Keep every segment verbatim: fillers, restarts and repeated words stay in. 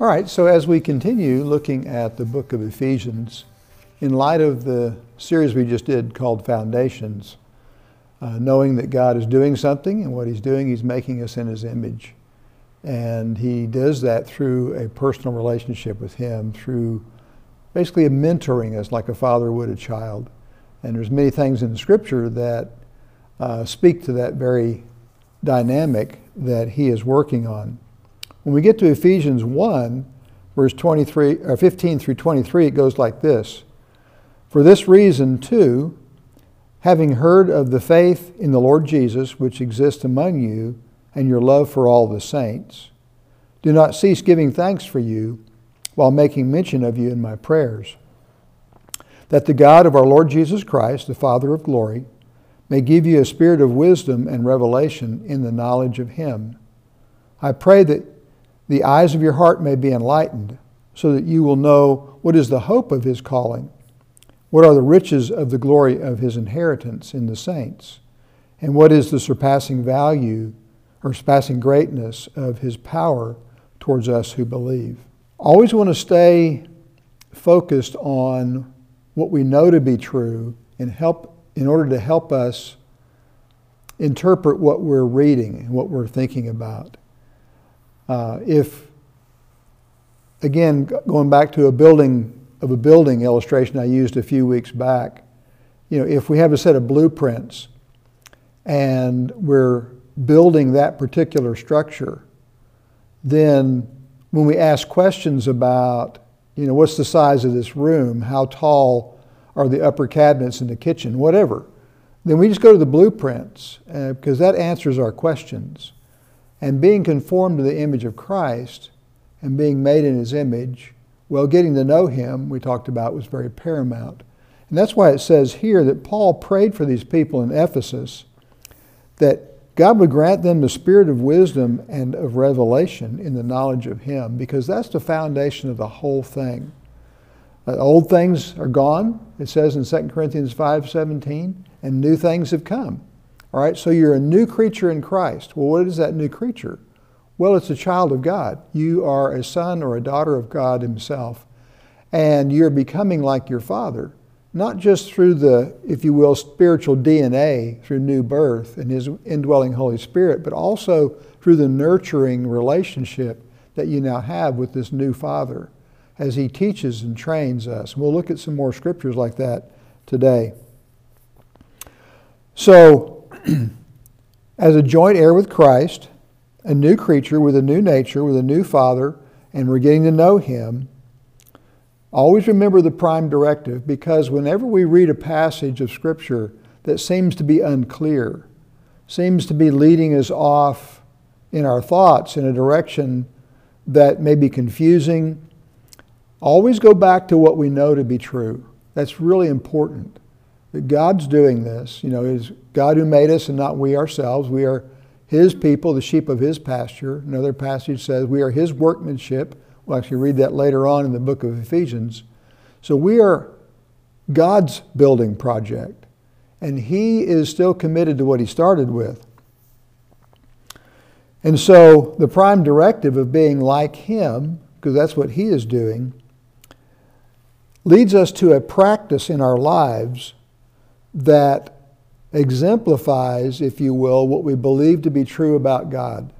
All right, so as we continue looking at the book of Ephesians, in light of the series we just did called Foundations, uh, knowing that God is doing something, and what He's doing, He's making us in His image. And He does that through a personal relationship with Him, through basically a mentoring us like a father would a child. And there's many things in the Scripture that uh, speak to that very dynamic that He is working on. When we get to Ephesians one, verse twenty-three, or fifteen through twenty-three, it goes like this. For this reason, too, having heard of the faith in the Lord Jesus, which exists among you, and your love for all the saints, do not cease giving thanks for you, while making mention of you in my prayers, that the God of our Lord Jesus Christ, the Father of glory, may give you a spirit of wisdom and revelation in the knowledge of Him. I pray that the eyes of your heart may be enlightened, so that you will know what is the hope of His calling, what are the riches of the glory of His inheritance in the saints, and what is the surpassing value or surpassing greatness of His power towards us who believe. Always want to stay focused on what we know to be true and help in order to help us interpret what we're reading and what we're thinking about. Uh, if, again, going back to a building of a building illustration I used a few weeks back, you know, if we have a set of blueprints and we're building that particular structure, then when we ask questions about, you know, what's the size of this room, how tall are the upper cabinets in the kitchen, whatever, then we just go to the blueprints uh, because that answers our questions. And being conformed to the image of Christ and being made in His image, well, getting to know Him, we talked about, was very paramount. And that's why it says here that Paul prayed for these people in Ephesus that God would grant them the spirit of wisdom and of revelation in the knowledge of Him, because that's the foundation of the whole thing. Uh, old things are gone, it says in Second Corinthians five seventeen, and new things have come. All right, so you're a new creature in Christ. Well, what is that new creature? Well, it's a child of God. You are a son or a daughter of God Himself, and you're becoming like your Father, not just through the, if you will, spiritual D N A, through new birth and His indwelling Holy Spirit, but also through the nurturing relationship that you now have with this new Father as He teaches and trains us. We'll look at some more scriptures like that today. So, as a joint heir with Christ, a new creature with a new nature, with a new Father, and we're getting to know Him, always remember the prime directive, because whenever we read a passage of Scripture that seems to be unclear, seems to be leading us off in our thoughts in a direction that may be confusing, always go back to what we know to be true. That's really important. That God's doing this, you know, it is God who made us and not we ourselves. We are His people, the sheep of His pasture. Another passage says we are His workmanship. We'll actually read that later on in the book of Ephesians. So we are God's building project, and He is still committed to what He started with. And so the prime directive of being like Him, because that's what He is doing, leads us to a practice in our lives that exemplifies, if you will, what we believe to be true about God.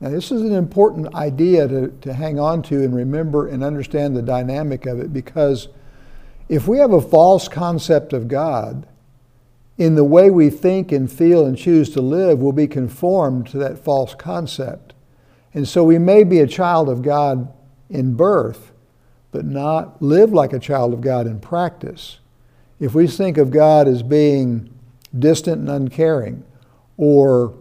Now, this is an important idea to, to hang on to and remember and understand the dynamic of it, because if we have a false concept of God, in the way we think and feel and choose to live, we'll be conformed to that false concept. And so we may be a child of God in birth, but not live like a child of God in practice. If we think of God as being distant and uncaring, or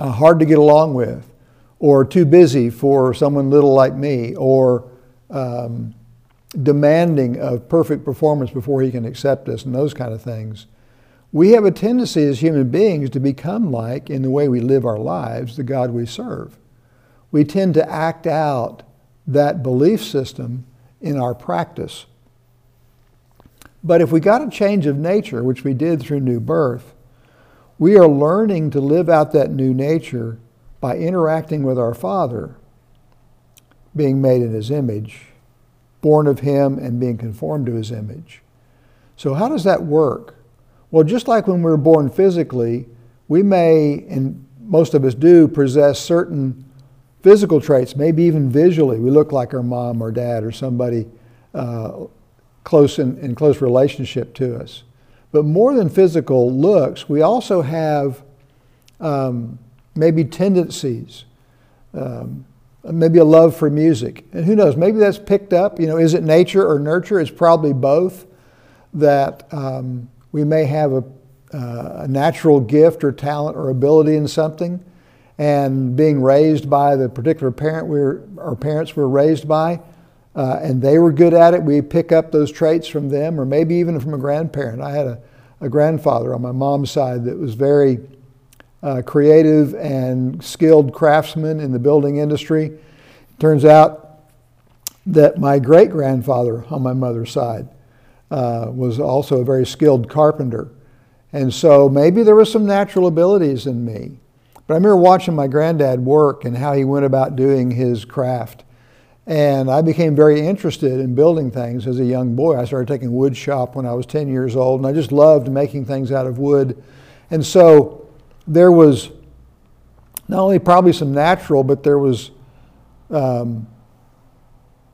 uh, hard to get along with, or too busy for someone little like me, or um, demanding of perfect performance before He can accept us, and those kind of things, we have a tendency as human beings to become like, in the way we live our lives, the God we serve. We tend to act out that belief system in our practice. But if we got a change of nature, which we did through new birth, we are learning to live out that new nature by interacting with our Father being made in his image, born of him and being conformed to his image. So how does that work? Well, just like when we're born physically, we may, and most of us do, possess certain physical traits, maybe even visually. We look like our mom or dad or somebody uh, close in, in close relationship to us. But more than physical looks, we also have um, maybe tendencies, um, maybe a love for music. And who knows, maybe that's picked up. You know, is it nature or nurture? It's probably both, that um, we may have a, uh, a natural gift or talent or ability in something, and being raised by the particular parent we were, our parents were raised by, uh, and they were good at it, we pick up those traits from them, or maybe even from a grandparent. I had a, a grandfather on my mom's side that was very uh, creative and skilled craftsman in the building industry. It turns out that my great-grandfather on my mother's side uh, was also a very skilled carpenter. And so maybe there were some natural abilities in me. But I remember watching my granddad work and how he went about doing his craft. And I became very interested in building things as a young boy. I started taking wood shop when I was ten years old, and I just loved making things out of wood. And so there was not only probably some natural, but there was um,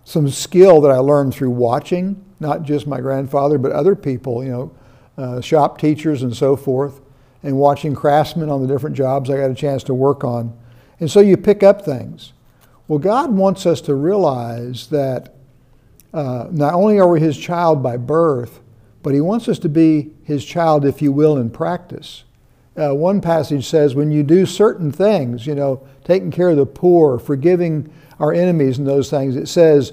some skill that I learned through watching, not just my grandfather, but other people, you know, uh, shop teachers and so forth, and watching craftsmen on the different jobs I got a chance to work on. And so you pick up things. Well, God wants us to realize that uh, not only are we his child by birth, but he wants us to be his child, if you will, in practice. Uh, one passage says, when you do certain things, you know, taking care of the poor, forgiving our enemies and those things, it says,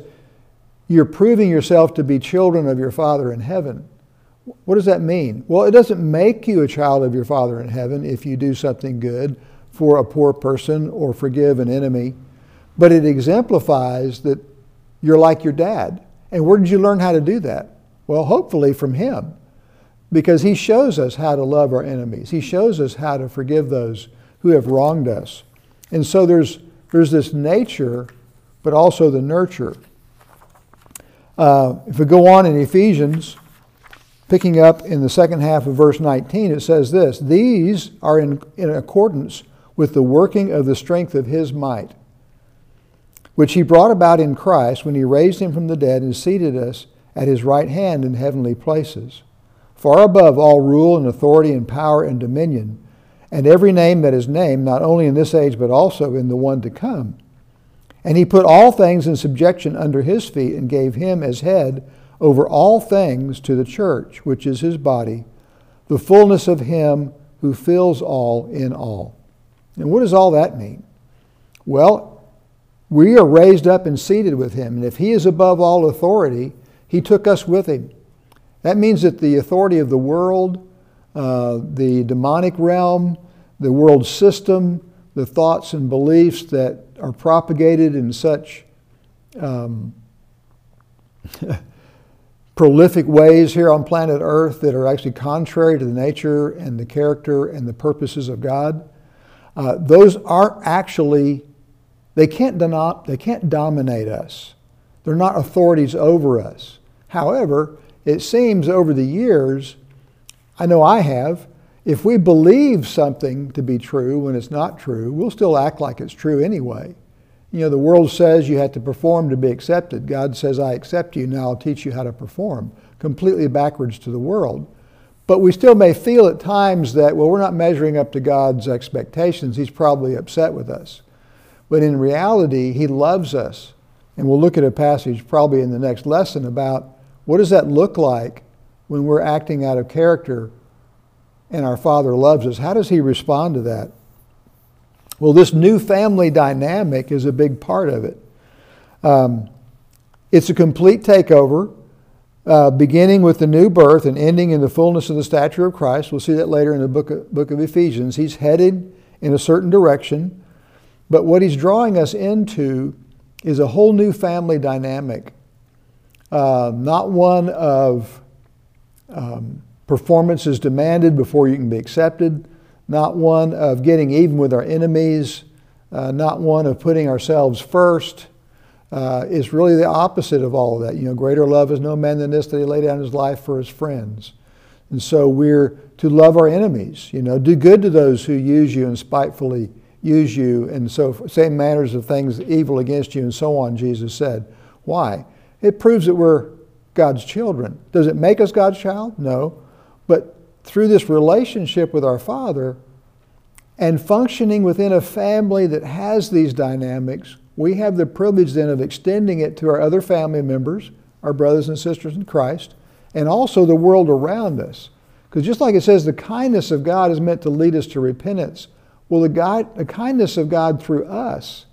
you're proving yourself to be children of your Father in heaven. What does that mean? Well, it doesn't make you a child of your Father in heaven if you do something good for a poor person or forgive an enemy, but it exemplifies that you're like your dad. And where did you learn how to do that? Well, hopefully from him, because he shows us how to love our enemies. He shows us how to forgive those who have wronged us. And so there's, there's this nature, but also the nurture. Uh, if we go on in Ephesians, picking up in the second half of verse nineteen, it says this, these are in, in accordance with the working of the strength of his might, which he brought about in Christ when he raised him from the dead and seated us at his right hand in heavenly places, far above all rule and authority and power and dominion, and every name that is named, not only in this age, but also in the one to come. And he put all things in subjection under his feet and gave him as head over all things to the church, which is his body, the fullness of him who fills all in all. And what does all that mean? Well, we are raised up and seated with him. And if he is above all authority, he took us with him. That means that the authority of the world, uh, the demonic realm, the world system, the thoughts and beliefs that are propagated in such um, prolific ways here on planet Earth that are actually contrary to the nature and the character and the purposes of God. Uh, those aren't actually, they can't, deno- they can't dominate us. They're not authorities over us. However, it seems over the years, I know I have, if we believe something to be true when it's not true, we'll still act like it's true anyway. You know, the world says you have to perform to be accepted. God says, I accept you, now I'll teach you how to perform. Completely backwards to the world. But we still may feel at times that, well, we're not measuring up to God's expectations. He's probably upset with us. But in reality, he loves us. And we'll look at a passage probably in the next lesson about what does that look like when we're acting out of character and our Father loves us? How does he respond to that? Well, this new family dynamic is a big part of it. Um, it's a complete takeover, uh, beginning with the new birth and ending in the fullness of the stature of Christ. We'll see that later in the book of, book of Ephesians. He's headed in a certain direction, but what he's drawing us into is a whole new family dynamic, uh, not one of um, performance is demanded before you can be accepted, not one of getting even with our enemies, uh, not one of putting ourselves first, uh, is really the opposite of all of that. You know, greater love is no man than this, that he laid down his life for his friends. And so we're to love our enemies, you know, do good to those who use you and spitefully use you, and so same manners of things evil against you and so on, Jesus said. Why? It proves that we're God's children. Does it make us God's child? No. But through this relationship with our Father and functioning within a family that has these dynamics, we have the privilege then of extending it to our other family members, our brothers and sisters in Christ, and also the world around us. Because just like it says, the kindness of God is meant to lead us to repentance. Well, the, God, the kindness of God through us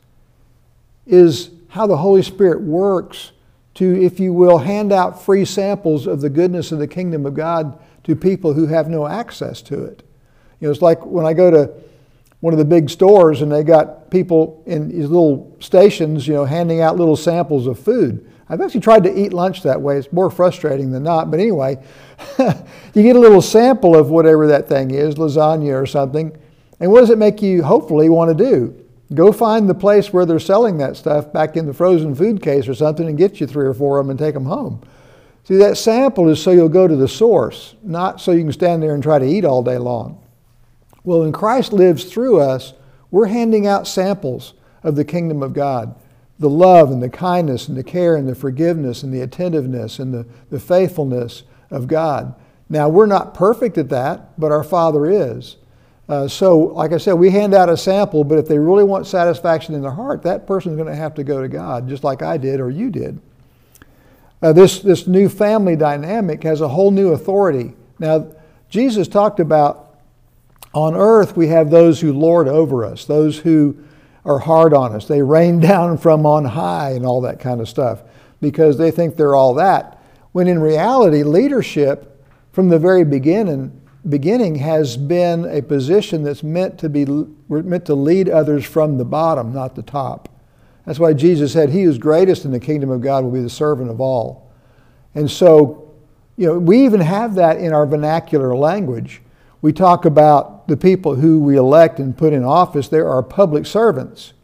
is how the Holy Spirit works to, if you will, hand out free samples of the goodness of the kingdom of God to people who have no access to it. You know, it's like when I go to one of the big stores and they got people in these little stations, you know, handing out little samples of food. I've actually tried to eat lunch that way. It's more frustrating than not, but anyway, you get a little sample of whatever that thing is, lasagna or something, and what does it make you hopefully want to do? Go find the place where they're selling that stuff back in the frozen food case or something and get you three or four of them and take them home. See, that sample is so you'll go to the source, not so you can stand there and try to eat all day long. Well, when Christ lives through us, we're handing out samples of the kingdom of God. The love and the kindness and the care and the forgiveness and the attentiveness and the, the faithfulness of God. Now, we're not perfect at that, but our Father is. Uh, so, like I said, we hand out a sample, but if they really want satisfaction in their heart, that person's going to have to go to God, just like I did or you did. Uh, this, this new family dynamic has a whole new authority. Now, Jesus talked about on earth we have those who lord over us, those who are hard on us. They rain down from on high and all that kind of stuff because they think they're all that. When in reality, leadership from the very beginning beginning has been a position that's meant to be we're meant to lead others from the bottom, not the top. That's why Jesus said, he who's greatest in the kingdom of God will be the servant of all. And so, you know, we even have that in our vernacular language. We talk about the people who we elect and put in office. There are public servants.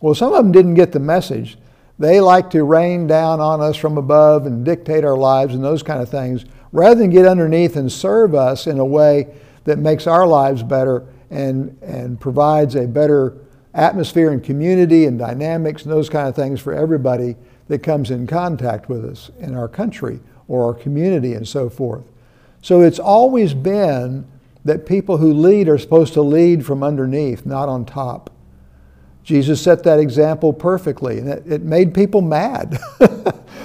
Well, some of them didn't get the message. They like to rain down on us from above and dictate our lives and those kind of things, rather than get underneath and serve us in a way that makes our lives better and, and provides a better atmosphere and community and dynamics and those kind of things for everybody that comes in contact with us in our country or our community and so forth. So it's always been that people who lead are supposed to lead from underneath, not on top. Jesus set that example perfectly, and it, it made people mad.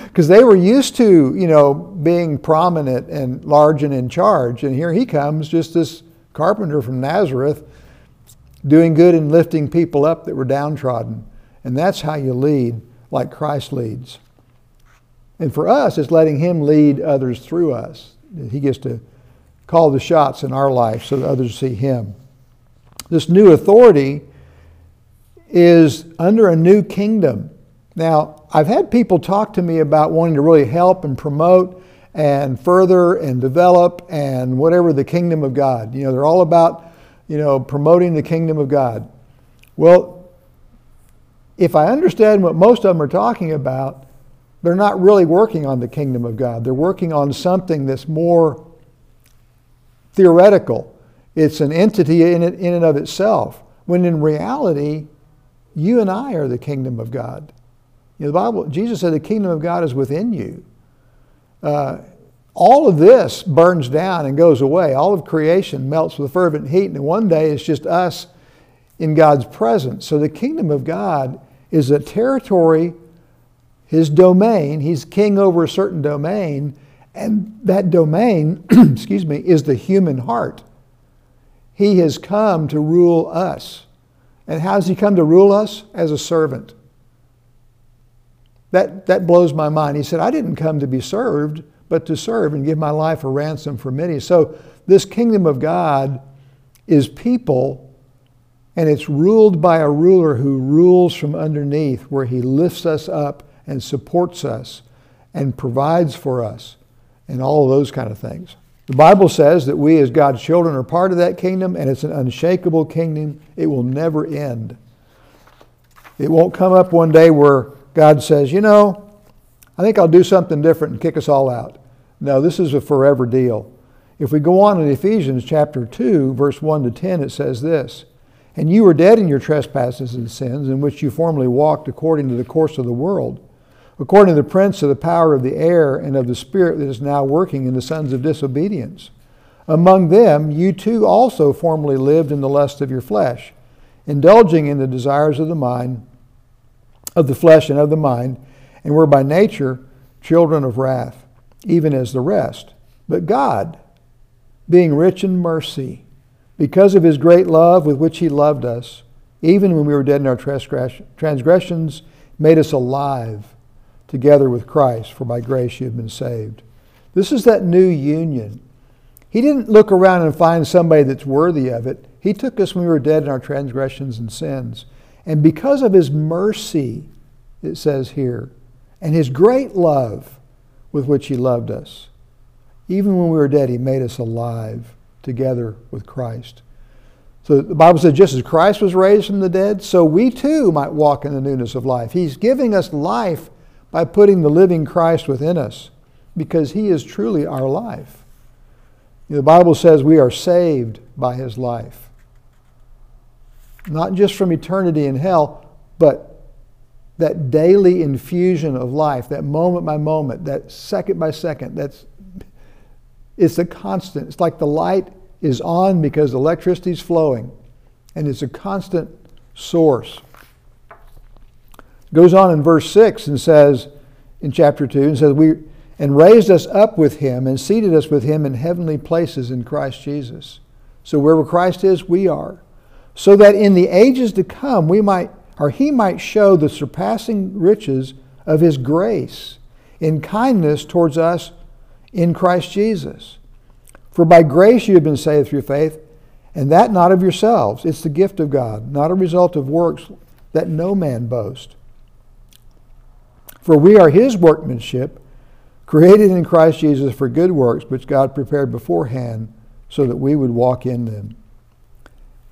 Because they were used to, you know, being prominent and large and in charge. And here he comes, just this carpenter from Nazareth, doing good and lifting people up that were downtrodden. And that's how you lead like Christ leads. And for us, it's letting him lead others through us. He gets to call the shots in our life so that others see him. This new authority is under a new kingdom. Now, I've had people talk to me about wanting to really help and promote and further and develop and whatever the kingdom of God. You know, they're all about, you know, promoting the kingdom of God. Well, if I understand what most of them are talking about, they're not really working on the kingdom of God. They're working on something that's more theoretical. It's an entity in it, in and of itself, when in reality, you and I are the kingdom of God. You know, the Bible, Jesus said the kingdom of God is within you. Uh, all of this burns down and goes away. All of creation melts with fervent heat, and one day it's just us in God's presence. So the kingdom of God is a territory, his domain. He's king over a certain domain, and that domain, excuse me, is the human heart. He has come to rule us. And how has he come to rule us? As a servant. That, that blows my mind. He said, I didn't come to be served, but to serve and give my life a ransom for many. So this kingdom of God is people, and it's ruled by a ruler who rules from underneath, where he lifts us up and supports us and provides for us and all of those kind of things. The Bible says that we as God's children are part of that kingdom, and it's an unshakable kingdom. It will never end. It won't come up one day where God says, you know, I think I'll do something different and kick us all out. No, this is a forever deal. If we go on in Ephesians chapter two, verse one to ten, it says this, "And you were dead in your trespasses and sins, in which you formerly walked according to the course of the world, according to the prince of the power of the air and of the spirit that is now working in the sons of disobedience. Among them, you too also formerly lived in the lust of your flesh, indulging in the desires of the mind, of the flesh and of the mind, and were by nature children of wrath, even as the rest. But God, being rich in mercy, because of his great love with which he loved us, even when we were dead in our transgressions, made us alive together with Christ, for by grace you have been saved." This is that new union. He didn't look around and find somebody that's worthy of it. He took us when we were dead in our transgressions and sins. And because of his mercy, it says here, and his great love with which he loved us, even when we were dead, he made us alive together with Christ. So the Bible says, just as Christ was raised from the dead, so we too might walk in the newness of life. He's giving us life by putting the living Christ within us, because he is truly our life. The Bible says we are saved by his life. Not just from eternity in hell, but that daily infusion of life, that moment by moment, that second by second, that's it's a constant. It's like the light is on because electricity is flowing, and it's a constant source. It goes on in verse six and says, in chapter two, and says, we and raised us up with him and seated us with him in heavenly places in Christ Jesus. So wherever Christ is, we are. So that in the ages to come, we might, or he might show the surpassing riches of his grace in kindness towards us in Christ Jesus. For by grace you have been saved through faith, and that not of yourselves. It's the gift of God, not a result of works, that no man boast. For we are his workmanship, created in Christ Jesus for good works, which God prepared beforehand so that we would walk in them.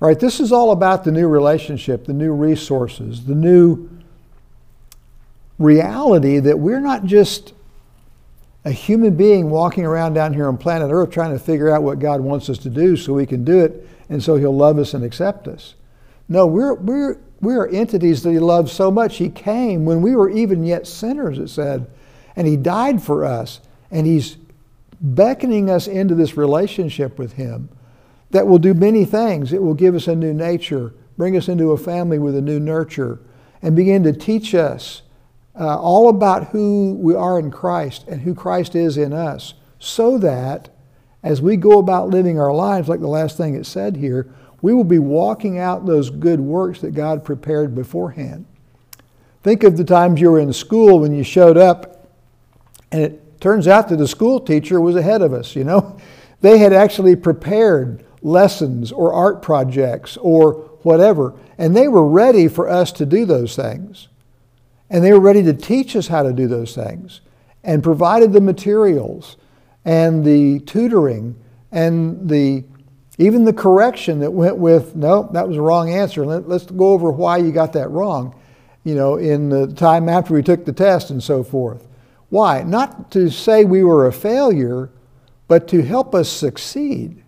All right, this is all about the new relationship, the new resources, the new reality that we're not just a human being walking around down here on planet Earth trying to figure out what God wants us to do so we can do it and so he'll love us and accept us. No, we're, we're, we're entities that he loves so much. He came when we were even yet sinners, it said, and he died for us, and he's beckoning us into this relationship with him that will do many things. It will give us a new nature, bring us into a family with a new nurture, and begin to teach us uh, all about who we are in Christ and who Christ is in us, so that as we go about living our lives, like the last thing it said here, we will be walking out those good works that God prepared beforehand. Think of the times you were in school when you showed up, and it turns out that the school teacher was ahead of us, you know. They had actually prepared lessons or art projects or whatever, and they were ready for us to do those things. And they were ready to teach us how to do those things, and provided the materials and the tutoring and the even the correction that went with, no, that was the wrong answer. Let, let's go over why you got that wrong, you know, in the time after we took the test and so forth. Why? Not to say we were a failure, but to help us succeed.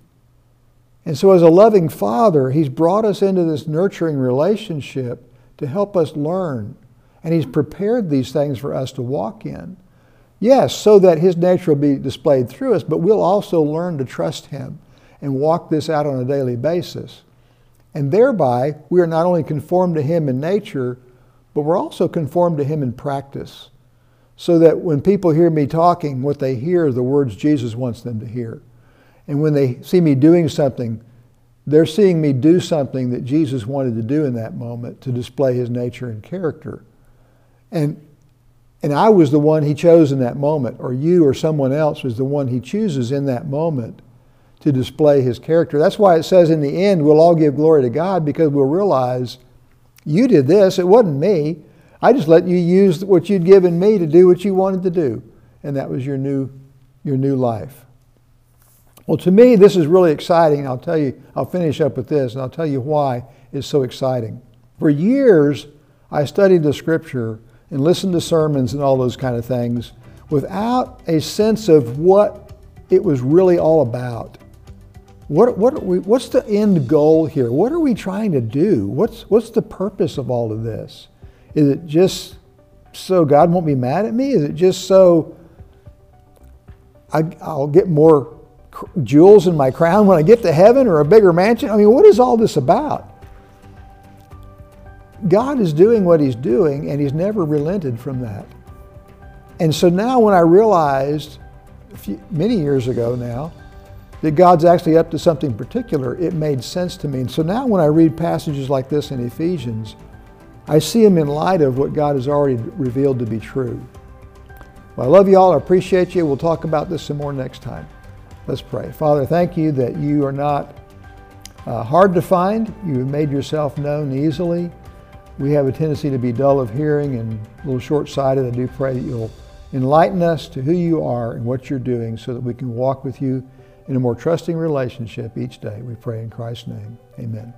And so as a loving father, he's brought us into this nurturing relationship to help us learn. And he's prepared these things for us to walk in. Yes, so that his nature will be displayed through us, but we'll also learn to trust him and walk this out on a daily basis. And thereby, we are not only conformed to him in nature, but we're also conformed to him in practice. So that when people hear me talking, what they hear are the words Jesus wants them to hear. And when they see me doing something, they're seeing me do something that Jesus wanted to do in that moment to display his nature and character. And, and I was the one he chose in that moment, or you or someone else was the one he chooses in that moment to display his character. That's why it says in the end, we'll all give glory to God, because we'll realize you did this, it wasn't me. I just let you use what you'd given me to do what you wanted to do. And that was your new, your new life. Well, to me, this is really exciting. I'll tell you, I'll finish up with this, and I'll tell you why it's so exciting. For years, I studied the scripture and listen to sermons and all those kind of things without a sense of what it was really all about. What, what are we, what's the end goal here? What are we trying to do? What's, what's the purpose of all of this? Is it just so God won't be mad at me? Is it just so I, I'll get more jewels in my crown when I get to heaven, or a bigger mansion? I mean, what is all this about? God is doing what He's doing, and He's never relented from that. And so now when I realized a few, many years ago now that God's actually up to something particular, it made sense to me. And so now when I read passages like this in Ephesians, I see them in light of what God has already revealed to be true. Well, I love you all. I appreciate you. We'll talk about this some more next time. Let's pray. Father, thank you that you are not uh, hard to find. You have made yourself known easily. We have a tendency to be dull of hearing and a little short-sighted. I do pray that you'll enlighten us to who you are and what you're doing, so that we can walk with you in a more trusting relationship each day. We pray in Christ's name. Amen.